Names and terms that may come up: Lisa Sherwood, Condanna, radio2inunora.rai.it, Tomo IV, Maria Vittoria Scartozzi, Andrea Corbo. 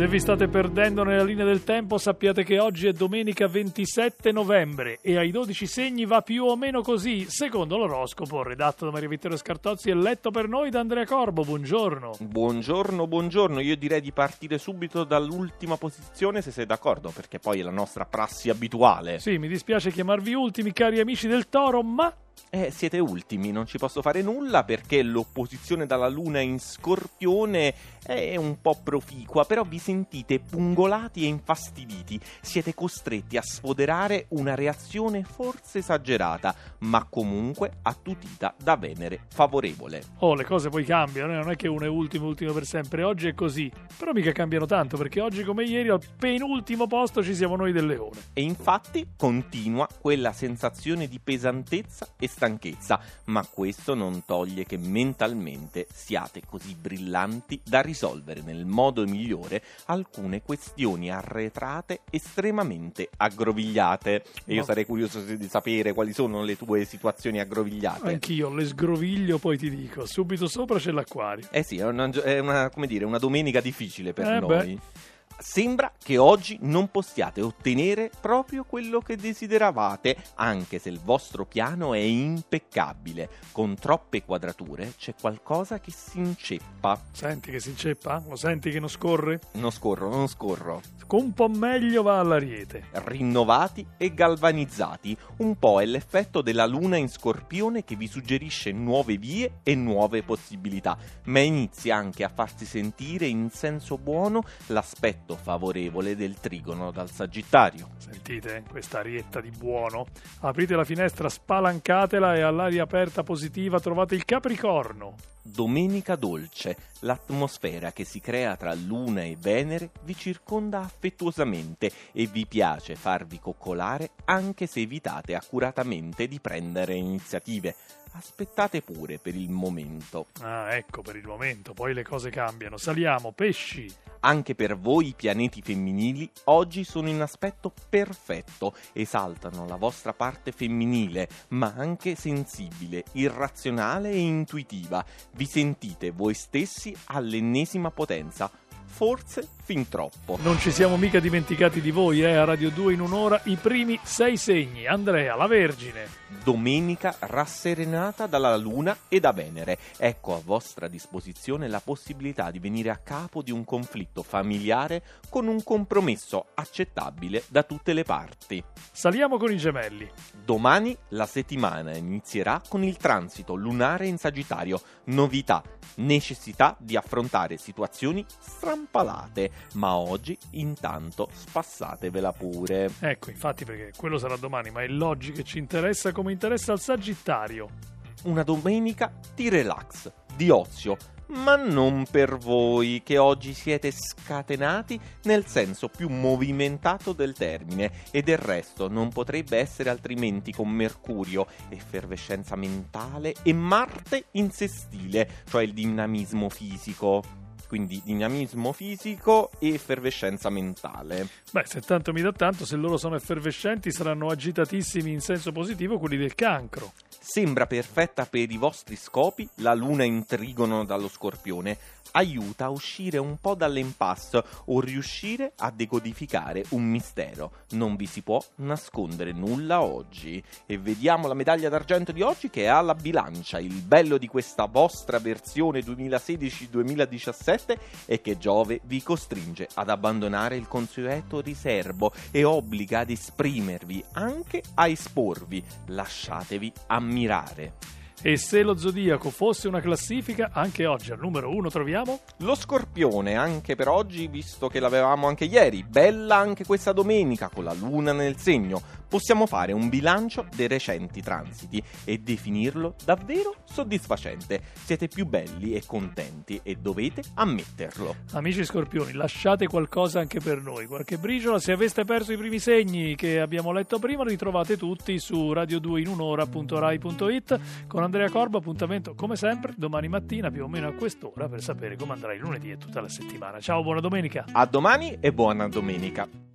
Se vi state perdendo nella linea del tempo, sappiate che oggi è domenica 27 novembre e ai 12 segni va più o meno così, secondo l'oroscopo, redatto da Maria Vittoria Scartozzi e letto per noi da Andrea Corbo. Buongiorno. Buongiorno. Io direi di partire subito dall'ultima posizione, se sei d'accordo, perché poi è la nostra prassi abituale. Sì, mi dispiace chiamarvi ultimi, cari amici del Toro, ma... siete ultimi, non ci posso fare nulla perché l'opposizione dalla Luna in Scorpione è un po' proficua, però vi sentite pungolati e infastiditi, siete costretti a sfoderare una reazione forse esagerata, ma comunque attutita da Venere favorevole. Oh, le cose poi cambiano, non è che uno è ultimo per sempre, oggi è così, però mica cambiano tanto perché oggi come ieri al penultimo posto ci siamo noi del Leone. E infatti continua quella sensazione di pesantezza e stanchezza, ma questo non toglie che mentalmente siate così brillanti da risolvere nel modo migliore alcune questioni arretrate estremamente aggrovigliate. E io sarei curioso di sapere quali sono le tue situazioni aggrovigliate. Anch'io le sgroviglio, poi ti dico. Subito sopra c'è l'Acquario. Sì, è una come dire, una domenica difficile per noi. Sembra che oggi non possiate ottenere proprio quello che desideravate, anche se il vostro piano è impeccabile. Con troppe quadrature c'è qualcosa che si inceppa. Senti che si inceppa? Lo senti che non scorre? Non scorro. Un po' meglio va all'Ariete. Rinnovati e galvanizzati. Un po' è l'effetto della Luna in Scorpione che vi suggerisce nuove vie e nuove possibilità, ma inizia anche a farsi sentire in senso buono l'aspetto favorevole del trigono dal Sagittario. Sentite questa arietta di buono? Aprite la finestra, spalancatela e all'aria aperta positiva trovate il Capricorno. Domenica dolce, l'atmosfera che si crea tra Luna e Venere vi circonda affettuosamente e vi piace farvi coccolare anche se evitate accuratamente di prendere iniziative. Aspettate pure per il momento. Ecco, per il momento, poi le cose cambiano. Saliamo, pesci. Anche per voi i pianeti femminili oggi sono in aspetto perfetto, esaltano la vostra parte femminile, ma anche sensibile, irrazionale e intuitiva. Vi sentite voi stessi all'ennesima potenza, forse fin troppo. Non ci siamo mica dimenticati di voi, a Radio 2 in un'ora i primi 6 segni. Andrea, la Vergine. Domenica rasserenata dalla Luna e da Venere. Ecco a vostra disposizione la possibilità di venire a capo di un conflitto familiare con un compromesso accettabile da tutte le parti. Saliamo con i Gemelli. Domani la settimana inizierà con il transito lunare in Sagittario. Novità, necessità di affrontare situazioni strampalate, ma oggi intanto spassatevela pure. Ecco, infatti, perché quello sarà domani, ma è l'oggi che ci interessa, come interessa al Sagittario. Una domenica di relax, di ozio, ma non per voi, che oggi siete scatenati nel senso più movimentato del termine, e del resto non potrebbe essere altrimenti con Mercurio, effervescenza mentale, e Marte in sestile, cioè il dinamismo fisico. Quindi dinamismo fisico e effervescenza mentale. Se tanto mi dà tanto, se loro sono effervescenti saranno agitatissimi in senso positivo quelli del Cancro. Sembra perfetta per i vostri scopi la Luna in trigono dallo Scorpione. Aiuta a uscire un po' dall'impasse o riuscire a decodificare un mistero. Non vi si può nascondere nulla oggi. E vediamo la medaglia d'argento di oggi, che è alla Bilancia. Il bello di questa vostra versione 2016-2017 è che Giove vi costringe ad abbandonare il consueto riserbo e obbliga ad esprimervi, anche a esporvi. Lasciatevi ammirare. E se lo zodiaco fosse una classifica, anche oggi al numero 1 troviamo lo Scorpione, anche per oggi, visto che l'avevamo anche ieri. Bella anche questa domenica con la Luna nel segno. Possiamo fare un bilancio dei recenti transiti e definirlo davvero soddisfacente. Siete più belli e contenti e dovete ammetterlo. Amici Scorpioni, lasciate qualcosa anche per noi, qualche briciola. Se aveste perso i primi segni che abbiamo letto prima, li trovate tutti su radio2inunora.rai.it. Con Andrea Corbo, appuntamento come sempre domani mattina più o meno a quest'ora per sapere come andrà il lunedì e tutta la settimana. Ciao, buona domenica. A domani e buona domenica.